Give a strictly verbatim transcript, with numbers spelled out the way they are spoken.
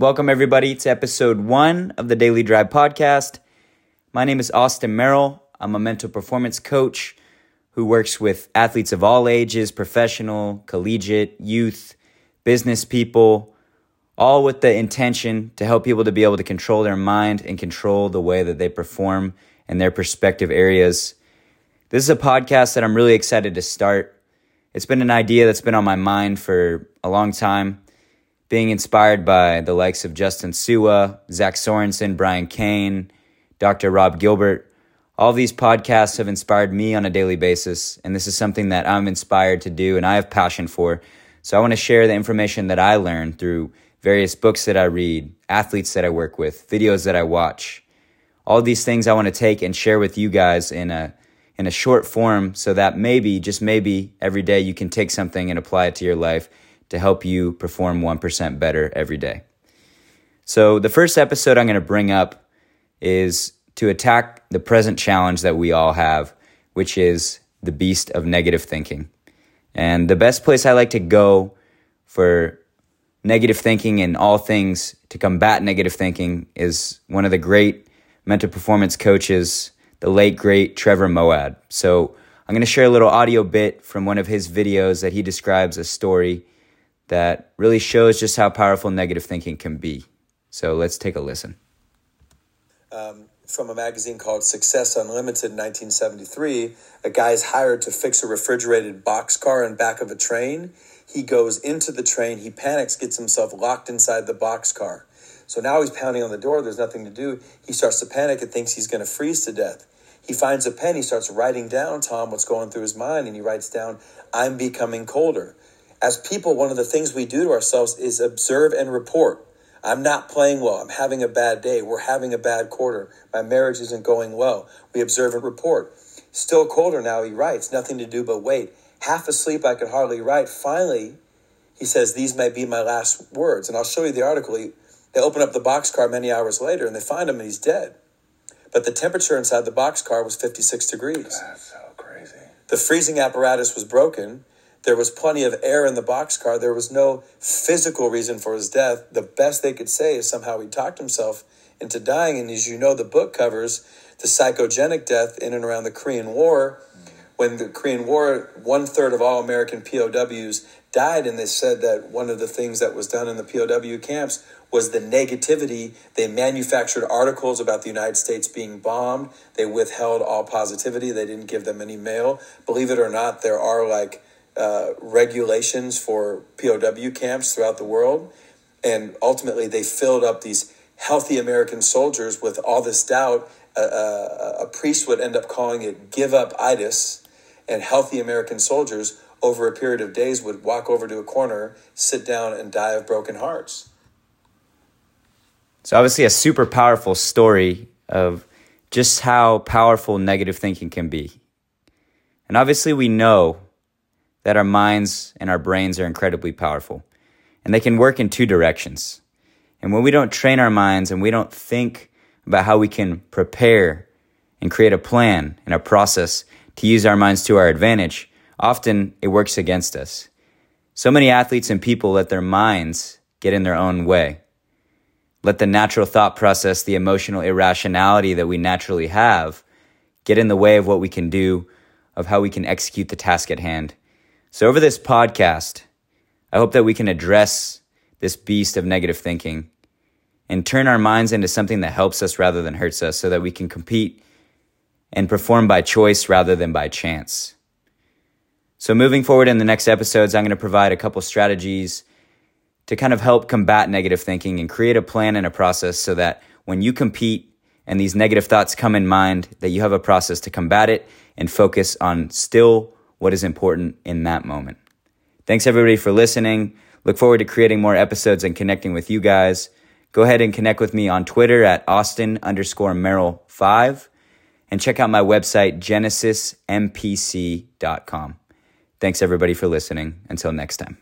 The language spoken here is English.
Welcome, everybody, to episode one of the Daily Drive podcast. My name is Austin Merrill. I'm a mental performance coach who works with athletes of all ages, professional, collegiate, youth, business people, all with the intention to help people to be able to control their mind and control the way that they perform in their respective areas. This is a podcast that I'm really excited to start. It's been an idea that's been on my mind for a long time, being inspired by the likes of Justin Sua, Zach Sorensen, Brian Kane, Doctor Rob Gilbert. All these podcasts have inspired me on a daily basis, and this is something that I'm inspired to do and I have passion for. So I want to share the information that I learn through various books that I read, athletes that I work with, videos that I watch. All these things I want to take and share with you guys in a in a short form so that maybe, just maybe, every day you can take something and apply it to your life to help you perform one percent better every day. So the first episode I'm going to bring up is to attack the present challenge that we all have, which is the beast of negative thinking. And the best place I like to go for negative thinking and all things to combat negative thinking is one of the great mental performance coaches, the late, great Trevor Moad. So I'm going to share a little audio bit from one of his videos that he describes a story that really shows just how powerful negative thinking can be. So let's take a listen. Um, from a magazine called Success Unlimited, nineteen seventy-three, a guy's hired to fix a refrigerated boxcar in back of a train. He goes into the train, he panics, gets himself locked inside the boxcar. So now he's pounding on the door, there's nothing to do. He starts to panic and thinks he's going to freeze to death. He finds a pen, he starts writing down, Tom, what's going through his mind, and he writes down, I'm becoming colder. As people, one of the things we do to ourselves is observe and report. I'm not playing well. I'm having a bad day. We're having a bad quarter. My marriage isn't going well. We observe and report. Still colder now, he writes. Nothing to do but wait. Half asleep, I could hardly write. Finally, he says, these may be my last words. And I'll show you the article. He, they open up the boxcar many hours later, and they find him, and he's dead. But the temperature inside the boxcar was fifty-six degrees. That's so crazy. The freezing apparatus was broken. There was plenty of air in the boxcar. There was no physical reason for his death. The best they could say is somehow he talked himself into dying. And as you know, the book covers the psychogenic death in and around the Korean War. When the Korean War, one-third of all American P O Ws died, and they said that one of the things that was done in the P O W camps was the negativity. They manufactured articles about the United States being bombed. They withheld all positivity. They didn't give them any mail. Believe it or not, there are like uh, regulations for P O W camps throughout the world. And ultimately, they filled up these healthy American soldiers with all this doubt. Uh, a, a priest would end up calling it give-up-itis. And healthy American soldiers over a period of days would walk over to a corner, sit down, and die of broken hearts. So obviously a super powerful story of just how powerful negative thinking can be. And obviously we know that our minds and our brains are incredibly powerful. And they can work in two directions. And when we don't train our minds and we don't think about how we can prepare and create a plan and a process to use our minds to our advantage, often it works against us. So many athletes and people let their minds get in their own way. Let the natural thought process, the emotional irrationality that we naturally have, get in the way of what we can do, of how we can execute the task at hand. So over this podcast, I hope that we can address this beast of negative thinking and turn our minds into something that helps us rather than hurts us, so that we can compete and perform by choice rather than by chance. So moving forward in the next episodes, I'm going to provide a couple strategies to kind of help combat negative thinking and create a plan and a process so that when you compete and these negative thoughts come in mind, that you have a process to combat it and focus on still what is important in that moment. Thanks everybody for listening. Look forward to creating more episodes and connecting with you guys. Go ahead and connect with me on Twitter at Austin underscore Merrill five. And check out my website, Genesis M P C dot com. Thanks, everybody, for listening. Until next time.